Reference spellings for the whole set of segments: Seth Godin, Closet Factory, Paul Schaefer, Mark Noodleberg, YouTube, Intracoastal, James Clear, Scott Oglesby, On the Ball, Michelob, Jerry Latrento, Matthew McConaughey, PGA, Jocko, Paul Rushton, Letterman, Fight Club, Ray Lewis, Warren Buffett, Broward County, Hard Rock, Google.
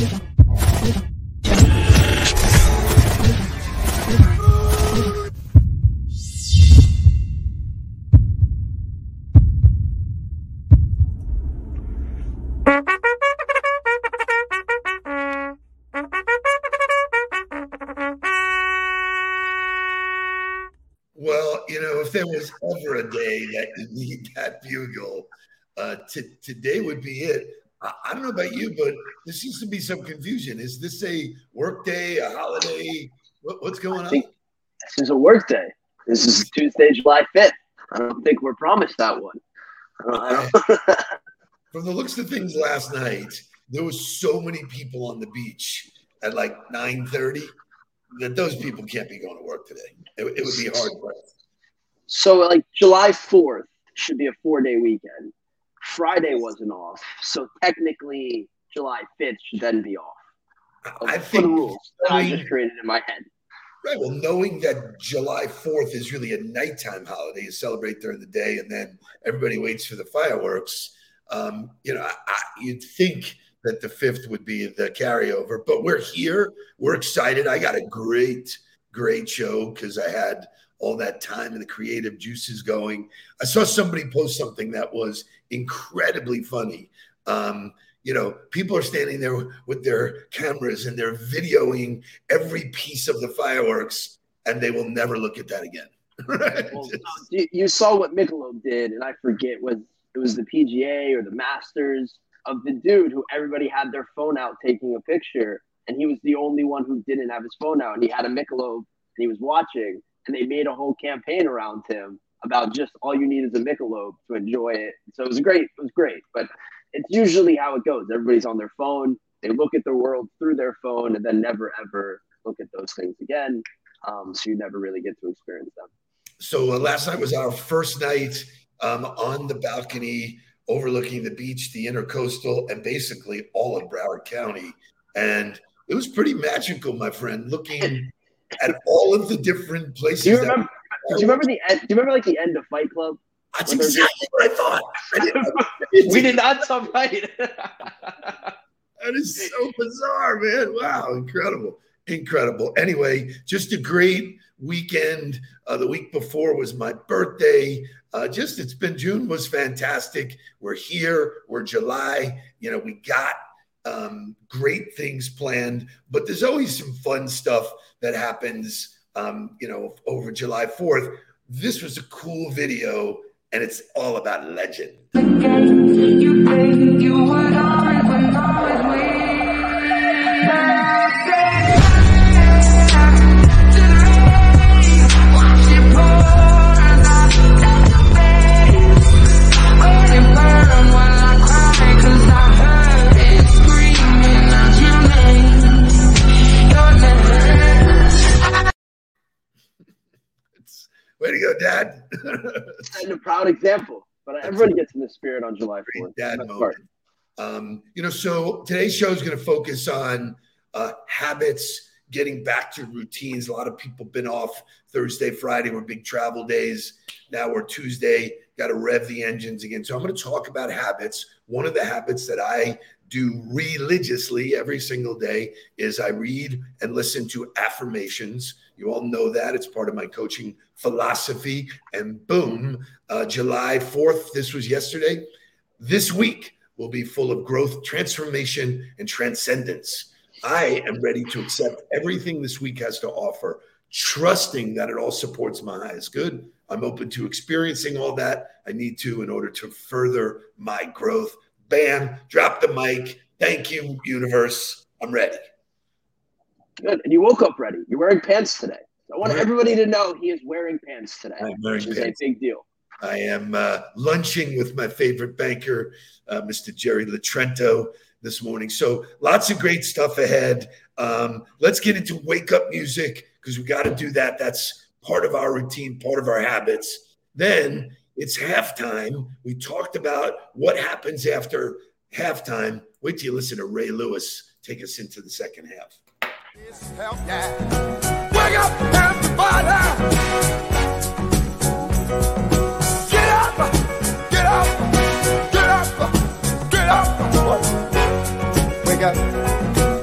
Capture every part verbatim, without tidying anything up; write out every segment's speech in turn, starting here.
Well, you know, if there was ever a day that you need that bugle, uh, t- today would be it. I-, I don't know about you, but there seems to be some confusion. Is this a work day, a holiday? What- what's going on? This is a work day. This is Tuesday, July fifth. I don't think we're promised that one. I don't- From the looks of things last night, there was so many people on the beach at like nine thirty. That those people can't be going to work today. It, it would be hard work. So, like, July fourth should be a four-day weekend. Friday wasn't off. So, technically, July fifth should then be off. Like, I think the rules that I just created in my head. Right. Well, knowing that July fourth is really a nighttime holiday, you celebrate during the day, and then everybody waits for the fireworks, um, you know, I, I, you'd think – that the fifth would be the carryover, but we're here. We're excited. I got a great, great show because I had all that time and the creative juices going. I saw somebody post something that was incredibly funny. Um, you know, people are standing there with their cameras and they're videoing every piece of the fireworks, and they will never look at that again. Right? Well, you saw what Michelob did, and I forget what it was, the P G A or the Masters, of the dude who everybody had their phone out taking a picture, and he was the only one who didn't have his phone out, and he had a Michelob and he was watching, and they made a whole campaign around him about just all you need is a Michelob to enjoy it. So it was great. It was great, but it's usually how it goes. Everybody's on their phone. They look at the world through their phone and then never, ever look at those things again. Um, so you never really get to experience them. So uh, last night was our first night um, on the balcony, overlooking the beach, the Intracoastal, and basically all of Broward County. And it was pretty magical, my friend, looking at all of the different places. Do you remember, do you remember the end, do you remember like the end of Fight Club? That's exactly just, what I thought. I did, we did not sound right. That is so bizarre, man. Wow, incredible. Incredible. Anyway, just a great weekend. Uh, the week before was my birthday. Uh, just it's been June was fantastic. We're here. We're July. You know, we got um, great things planned, but there's always some fun stuff that happens, um, you know, over July fourth. This was a cool video, and it's all about legend. You think you would always, would always win. Way to go, Dad. And a proud example. But That's everybody gets in the spirit on July fourth. Dad moment. Um, you know, so today's show is going to focus on uh, habits, getting back to routines. A lot of people have been off Thursday, Friday were big travel days. Now we're Tuesday. Got to rev the engines again. So I'm going to talk about habits. One of the habits that I do religiously every single day is I read and listen to affirmations. You all know that. It's part of my coaching philosophy. And boom, uh, July fourth, this was yesterday. This week will be full of growth, transformation, and transcendence. I am ready to accept everything this week has to offer, trusting that it all supports my highest good. I'm open to experiencing all that I need to in order to further my growth. Bam, drop the mic. Thank you, universe. I'm ready. Good. And you woke up ready. You're wearing pants today. I want wearing everybody pants. to know he is wearing pants today, I'm wearing which pants. Is a big deal. I am uh, lunching with my favorite banker, uh, Mister Jerry Latrento, this morning. So lots of great stuff ahead. Um, let's get into wake up music because we got to do that. That's part of our routine, part of our habits. Then it's halftime. We talked about what happens after halftime. Wait till you listen to Ray Lewis take us into the second half. It's help now. Wake up, everybody. Get up, get up, get up, get up. Wake up.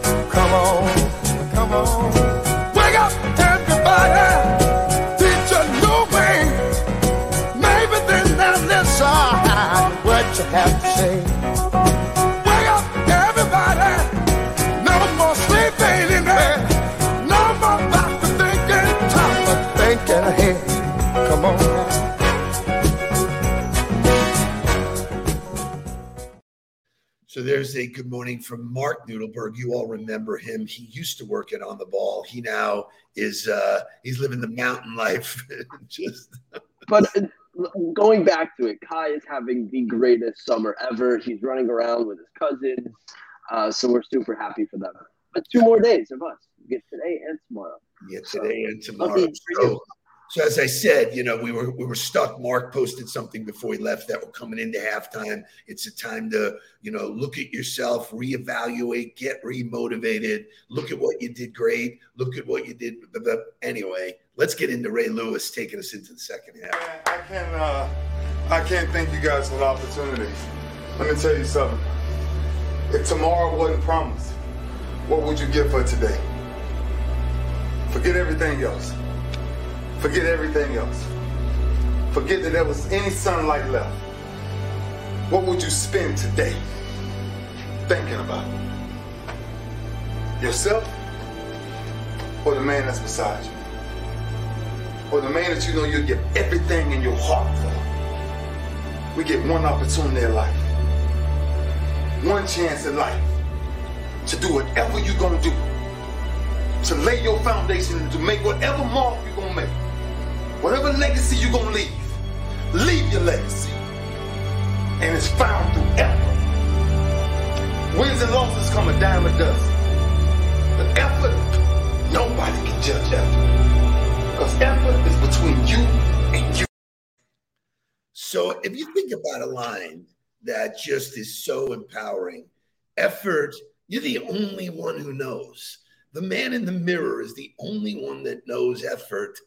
what you have to say. Wake up, everybody. No more sleeping in bed. No more back to thinking, time for thinking ahead. Come on now. So there's a good morning from Mark Noodleberg. You all remember him. He used to work at On the Ball. He now is, uh, he's living the mountain life. Just. But going back to it, Kai is having the greatest summer ever. He's running around with his cousins, uh, so we're super happy for them. But two more days of us. We get today and tomorrow. Yeah, today so, and tomorrow. So, so as I said, you know, we were we were stuck. Mark posted something before he left that we're coming into halftime. It's a time to, you know, look at yourself, reevaluate, get remotivated, look at what you did great, look at what you did. Blah, blah. Anyway. Let's get into Ray Lewis taking us into the second half. I can't, uh, I can't thank you guys for the opportunity. Let me tell you something. If tomorrow wasn't promised, what would you give for today? Forget everything else. Forget everything else. Forget that there was any sunlight left. What would you spend today thinking about? Yourself or the man that's beside you? Or the man that you know you give everything in your heart for. We get one opportunity in life, one chance in life to do whatever you're gonna do, to lay your foundation, to make whatever mark you're gonna make, whatever legacy you're gonna leave, leave your legacy. And it's found through effort. Wins and losses come a dime a dozen. But effort, nobody can judge effort. Because effort is between you and you. So if you think about a line that just is so empowering, effort, you're the only one who knows. The man in the mirror is the only one that knows effort.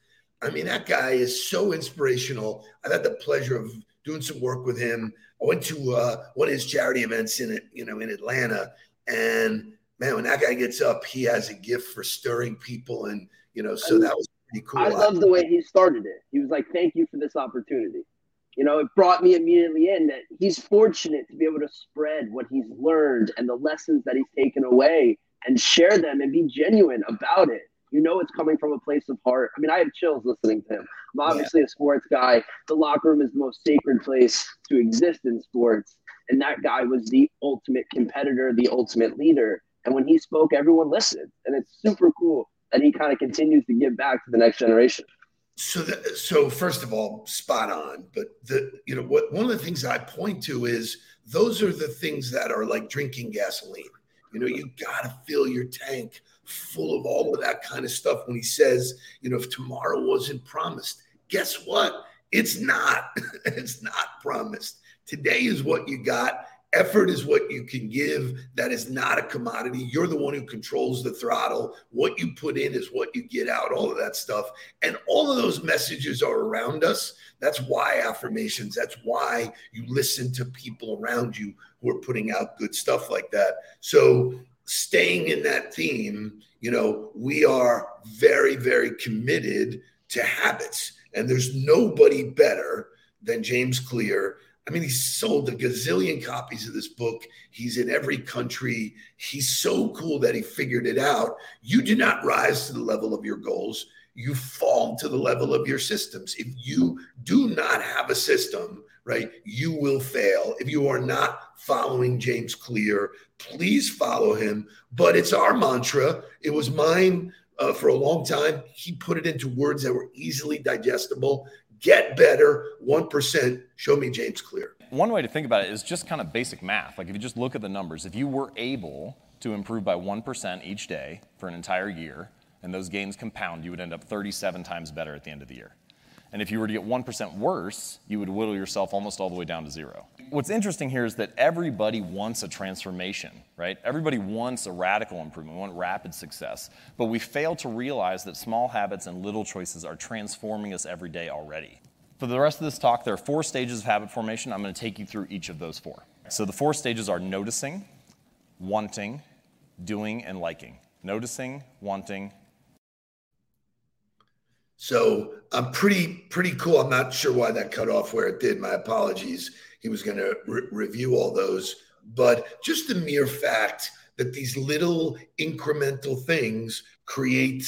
I mean, that guy is so inspirational. I've had the pleasure of doing some work with him. I went to uh, one of his charity events in, you know, in Atlanta. And, man, when that guy gets up, he has a gift for stirring people. And, you know, so that was. Cool. I love the way he started it. He was like, thank you for this opportunity. You know, it brought me immediately in that he's fortunate to be able to spread what he's learned and the lessons that he's taken away and share them and be genuine about it. You know, it's coming from a place of heart. I mean, I have chills listening to him. I'm obviously yeah. a sports guy. The locker room is the most sacred place to exist in sports. And that guy was the ultimate competitor, the ultimate leader. And when he spoke, everyone listened. And it's super cool. And he kind of continues to give back to the next generation. So, the, so first of all, spot on. But the, you know, what one of the things I point to is those are the things that are like drinking gasoline. You know, you got to fill your tank full of all of that kind of stuff. When he says, you know, if tomorrow wasn't promised, guess what? It's not. It's not promised. Today is what you got. Effort is what you can give. That is not a commodity. You're the one who controls the throttle. What you put in is what you get out, all of that stuff. And all of those messages are around us. That's why affirmations, that's why you listen to people around you who are putting out good stuff like that. So staying in that theme, you know, we are very, very committed to habits. And there's nobody better than James Clear. I mean, he's sold a gazillion copies of this book. He's in every country. He's so cool that he figured it out. You do not rise to the level of your goals. You fall to the level of your systems. If you do not have a system, right, you will fail. If you are not following James Clear, please follow him. But it's our mantra. It was mine uh, for a long time. He put it into words that were easily digestible. Get better, one percent, show me James Clear. One way to think about it is just kind of basic math. Like if you just look at the numbers, if you were able to improve by one percent each day for an entire year, and those gains compound, you would end up thirty-seven times better at the end of the year. And if you were to get one percent worse, you would whittle yourself almost all the way down to zero. What's interesting here is that everybody wants a transformation, right? Everybody wants a radical improvement, we want rapid success, but we fail to realize that small habits and little choices are transforming us every day already. For the rest of this talk, there are four stages of habit formation. I'm going to take you through each of those four. So the four stages are noticing, wanting, doing, and liking. Noticing, wanting. So I'm um, pretty, pretty cool. I'm not sure why that cut off where it did. My apologies. he was going to re- review all those. But just the mere fact that these little incremental things create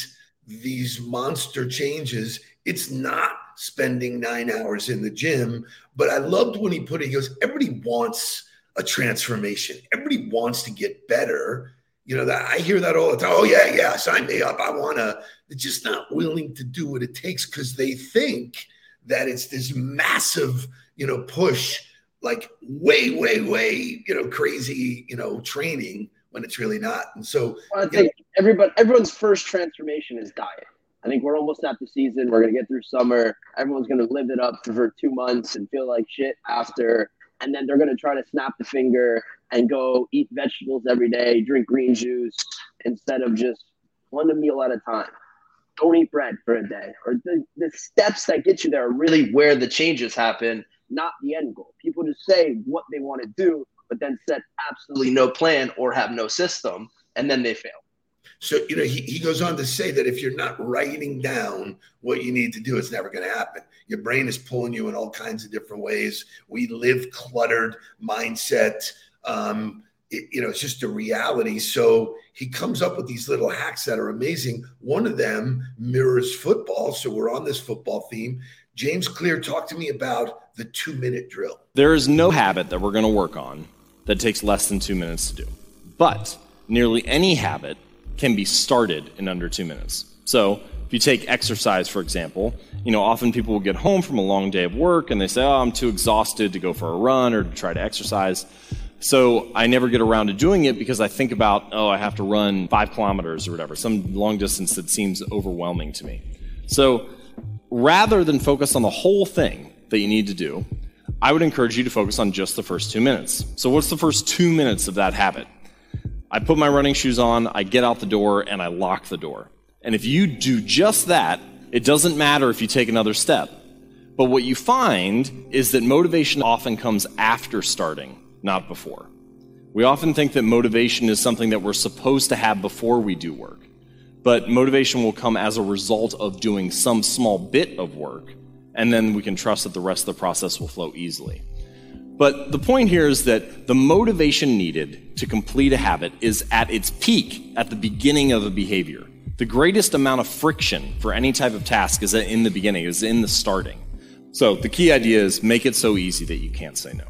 these monster changes, it's not spending nine hours in the gym. But I loved when he put it, he goes, everybody wants a transformation. Everybody wants to get better. You know, that I hear that all the time. Oh, yeah, yeah, sign me up. I want to. They're just not willing to do what it takes because they think that it's this massive, you know, push, like way, way, way, you know, crazy, you know, training when it's really not. And so well, I think know, everybody, everyone's first transformation is diet. I think we're almost at the season. We're going to get through summer. Everyone's going to live it up for, for two months and feel like shit after. And then they're going to try to snap the finger and go eat vegetables every day, drink green juice instead of just one meal at a time. Don't eat bread for a day. Or the, the steps that get you there are really where the changes happen, not the end goal. People just say what they want to do, but then set absolutely no plan or have no system, and then they fail. So, you know, he, he goes on to say that if you're not writing down what you need to do, it's never going to happen. Your brain is pulling you in all kinds of different ways. We live cluttered mindset. Um, it, you know, it's just a reality. So he comes up with these little hacks that are amazing. One of them mirrors football. So we're on this football theme. James Clear, talk to me about the two-minute drill. There is no habit that we're going to work on that takes less than two minutes to do. But nearly any habit can be started in under two minutes. So if you take exercise, for example, you know, often people will get home from a long day of work and they say, oh, I'm too exhausted to go for a run or to try to exercise. So I never get around to doing it because I think about, oh, I have to run five kilometers or whatever, some long distance that seems overwhelming to me. So rather than focus on the whole thing that you need to do, I would encourage you to focus on just the first two minutes. So what's the first two minutes of that habit? I put my running shoes on, I get out the door, and I lock the door. And if you do just that, it doesn't matter if you take another step. But what you find is that motivation often comes after starting, not before. We often think that motivation is something that we're supposed to have before we do work. But motivation will come as a result of doing some small bit of work, and then we can trust that the rest of the process will flow easily. But the point here is that the motivation needed to complete a habit is at its peak at the beginning of a behavior. The greatest amount of friction for any type of task is in the beginning, is in the starting. So the key idea is make it so easy that you can't say no.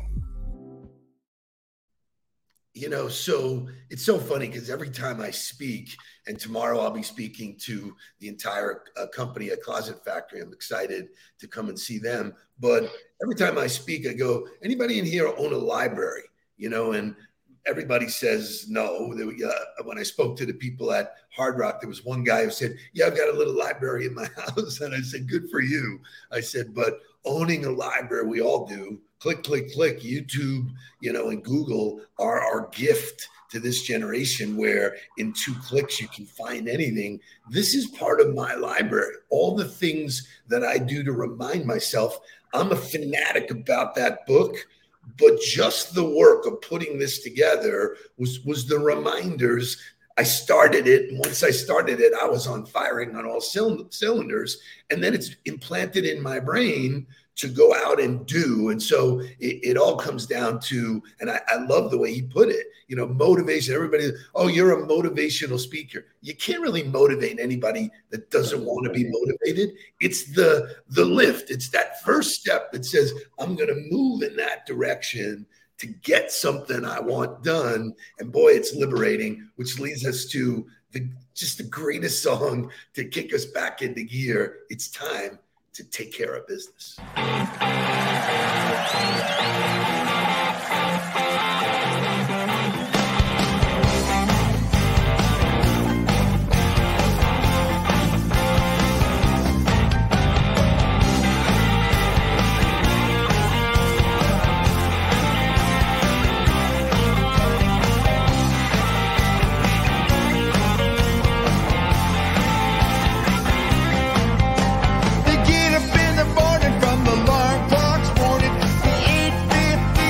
You know, so it's so funny because every time I speak, and tomorrow I'll be speaking to the entire uh, company at Closet Factory. I'm excited to come and see them. But every time I speak, I go, anybody in here own a library? You know, and everybody says no. They, uh, when I spoke to the people at Hard Rock, there was one guy who said, yeah, I've got a little library in my house. And I said, good for you. I said, but owning a library, we all do. Click, click, click. YouTube, you know, and Google are our gift to this generation where in two clicks you can find anything. This is part of my library. All the things that I do to remind myself, I'm a fanatic about that book, but just the work of putting this together was, was the reminders. I started it. And once I started it, I was on firing on all cylinders. And then it's implanted in my brain to go out and do. And so it, it all comes down to, and I, I love the way he put it, you know, motivation. Everybody, oh, you're a motivational speaker. You can't really motivate anybody that doesn't want to be motivated. It's the, the lift. It's that first step that says, I'm going to move in that direction to get something I want done. And boy, it's liberating, which leads us to the just the greatest song to kick us back into gear. It's time to take care of business. Get up in the morning from the alarm clock's warning. The eight fifty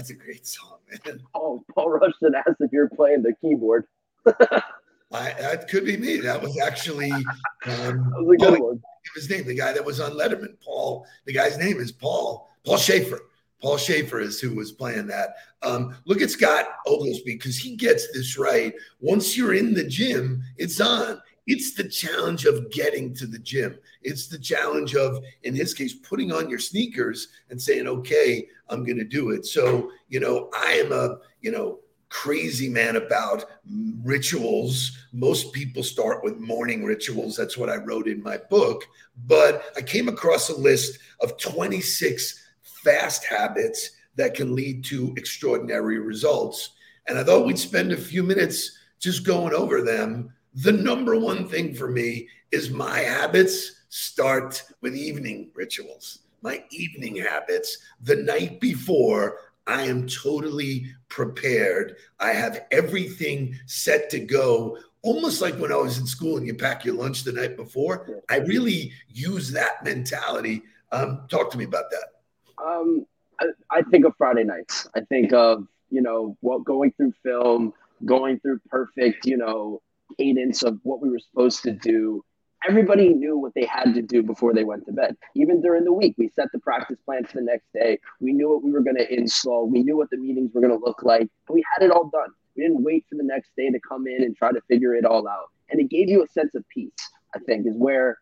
That's a great song, man. Oh, Paul Rushton asked if you're playing the keyboard. I, that could be me. That was actually um, that was a good Paul, one. His name, the guy that was on Letterman, Paul. The guy's name is Paul. Paul Schaefer. Paul Schaefer is who was playing that. Um, look at Scott Oglesby, because he gets this right. Once you're in the gym, it's on. It's the challenge of getting to the gym. It's the challenge of, in his case, putting on your sneakers and saying, okay, I'm going to do it. So, you know, I am a, you know, crazy man about rituals. Most people start with morning rituals. That's what I wrote in my book. But I came across a list of twenty-six fast habits that can lead to extraordinary results. And I thought we'd spend a few minutes just going over them. The number one thing for me is my habits start with evening rituals. My evening habits, the night before, I am totally prepared. I have everything set to go. Almost like when I was in school and you pack your lunch the night before. I really use that mentality. Um, talk to me about that. Um, I, I think of Friday nights. I think of, you know, what going through film, going through perfect, you know, cadence of what we were supposed to do. Everybody knew what they had to do before they went to bed. Even during the week, we set the practice plan for the next day. We knew what we were going to install. We knew what the meetings were going to look like. We had it all done. We didn't wait for the next day to come in and try to figure it all out. And it gave you a sense of peace, I think, is where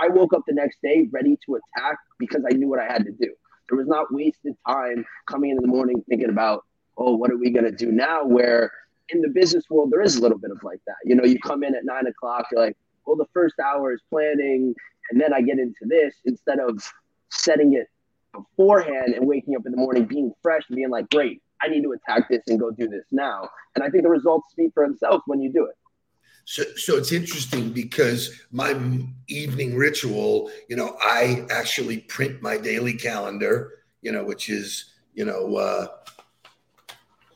I woke up the next day ready to attack because I knew what I had to do. There was not wasted time coming in the morning thinking about, oh, what are we going to do now? Where in the business world, there is a little bit of like that. You know, you come in at nine o'clock, you're like, well, the first hour is planning, and then I get into this, instead of setting it beforehand and waking up in the morning, being fresh and being like, great, I need to attack this and go do this now. And I think the results speak for themselves when you do it. So, so it's interesting because my evening ritual, you know, I actually print my daily calendar, you know, which is, you know, uh,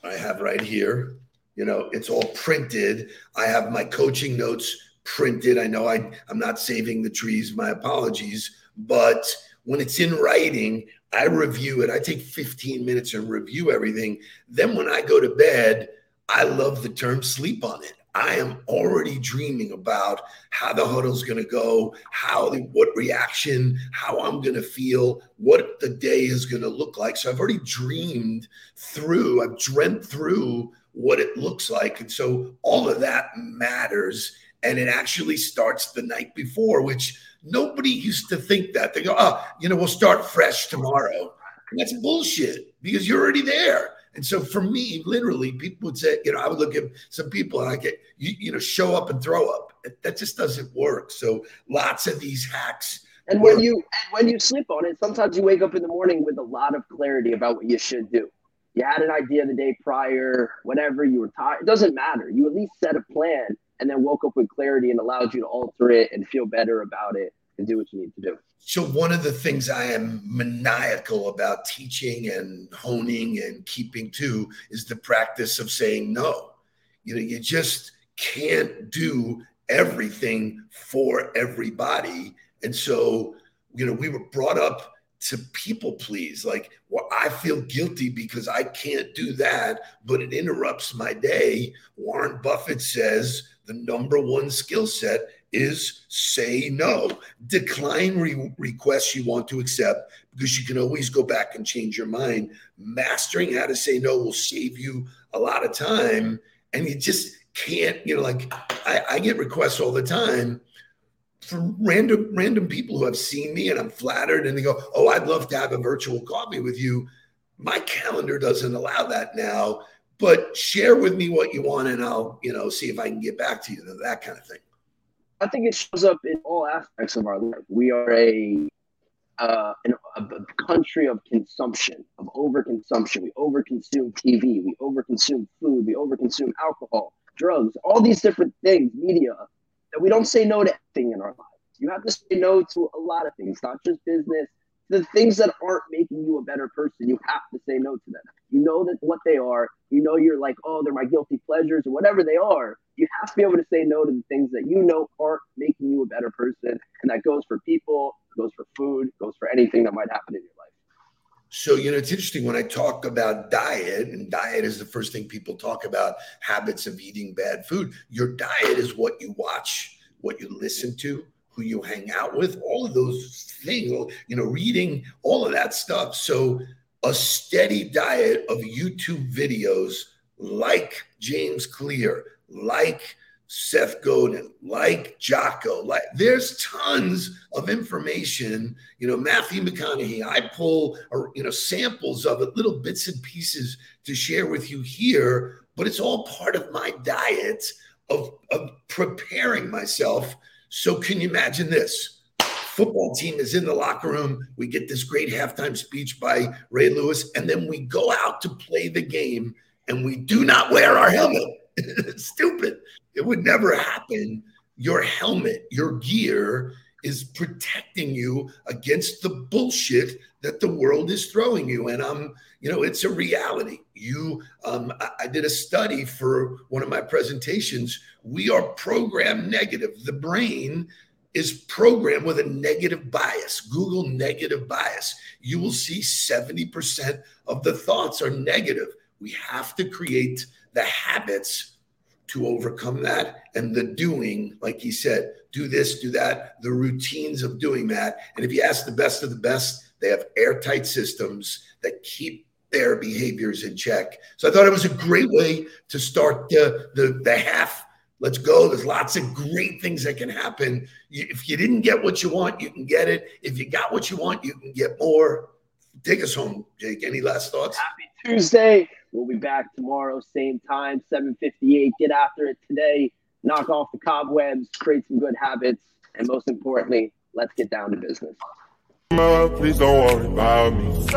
I have right here, you know, it's all printed. I have my coaching notes printed. I know I, I'm not saving the trees, my apologies, but when it's in writing, I review it. I take fifteen minutes and review everything. Then when I go to bed, I love the term sleep on it. I am already dreaming about how the huddle's going to go, how, the, what reaction, how I'm going to feel, what the day is going to look like. So I've already dreamed through, I've dreamt through what it looks like. And so all of that matters. And it actually starts the night before, which nobody used to think that. They go, oh, you know, we'll start fresh tomorrow. And that's bullshit because you're already there. And so for me, literally, people would say, you know, I would look at some people and I get, you, you know, show up and throw up. That just doesn't work. So lots of these hacks. And when you and when you sleep on it, sometimes you wake up in the morning with a lot of clarity about what you should do. You had an idea the day prior, whatever, you were tired. It doesn't matter. You at least set a plan and then woke up with clarity and allowed you to alter it and feel better about it and do what you need to do. So one of the things I am maniacal about teaching and honing and keeping to is the practice of saying no. You know, you just can't do everything for everybody. And so, you know, we were brought up to people please. Like, well, I feel guilty because I can't do that, but it interrupts my day. Warren Buffett says the number one skill set is say no. Decline re- requests you want to accept because you can always go back and change your mind. Mastering how to say no will save you a lot of time. And you just can't, you know, like I, I get requests all the time from random random people who have seen me, and I'm flattered, and they go, oh, I'd love to have a virtual coffee with you. My calendar doesn't allow that now, but share with me what you want, and I'll, you know, see if I can get back to you, that kind of thing. I think it shows up in all aspects of our life. We are a uh, an, a country of consumption, of overconsumption. We overconsume T V. We overconsume food. We overconsume alcohol, drugs, all these different things, media, that we don't say no to anything in our lives. You have to say no to a lot of things, not just business. The things that aren't making you a better person, you have to say no to them. You know that what they are. You know you're like, oh, they're my guilty pleasures or whatever they are. You have to be able to say no to the things that you know aren't making you a better person. And that goes for people, goes for food, goes for anything that might happen in your life. So, you know, it's interesting when I talk about diet, and diet is the first thing people talk about, habits of eating bad food. Your diet is what you watch, what you listen to, who you hang out with, all of those things, you know, reading, all of that stuff. So a steady diet of YouTube videos like James Clear, like Seth Godin, like Jocko, like there's tons of information, you know, Matthew McConaughey, I pull, or, you know, samples of it, little bits and pieces to share with you here, but it's all part of my diet of, of preparing myself. So can you imagine this? Football team is in the locker room. We get this great halftime speech by Ray Lewis, and then we go out to play the game and we do not wear our helmet. Stupid. It would never happen. Your helmet, your gear is protecting you against the bullshit that the world is throwing you. And I'm, you know, it's a reality. You, um, I, I did a study for one of my presentations. We are programmed negative. The brain is programmed with a negative bias. Google negative bias. You will see seventy percent of the thoughts are negative. We have to create the habits to overcome that, and the doing, like he said, do this, do that, the routines of doing that. And if you ask the best of the best, they have airtight systems that keep their behaviors in check. So I thought it was a great way to start the, the, the half. Let's go. There's lots of great things that can happen. If you didn't get what you want, you can get it. If you got what you want, you can get more. Take us home, Jake. Any last thoughts? Happy Tuesday. We'll be back tomorrow, same time, seven fifty-eight. Get after it today. Knock off the cobwebs, create some good habits, and most importantly, let's get down to business. Mama, please don't worry about me.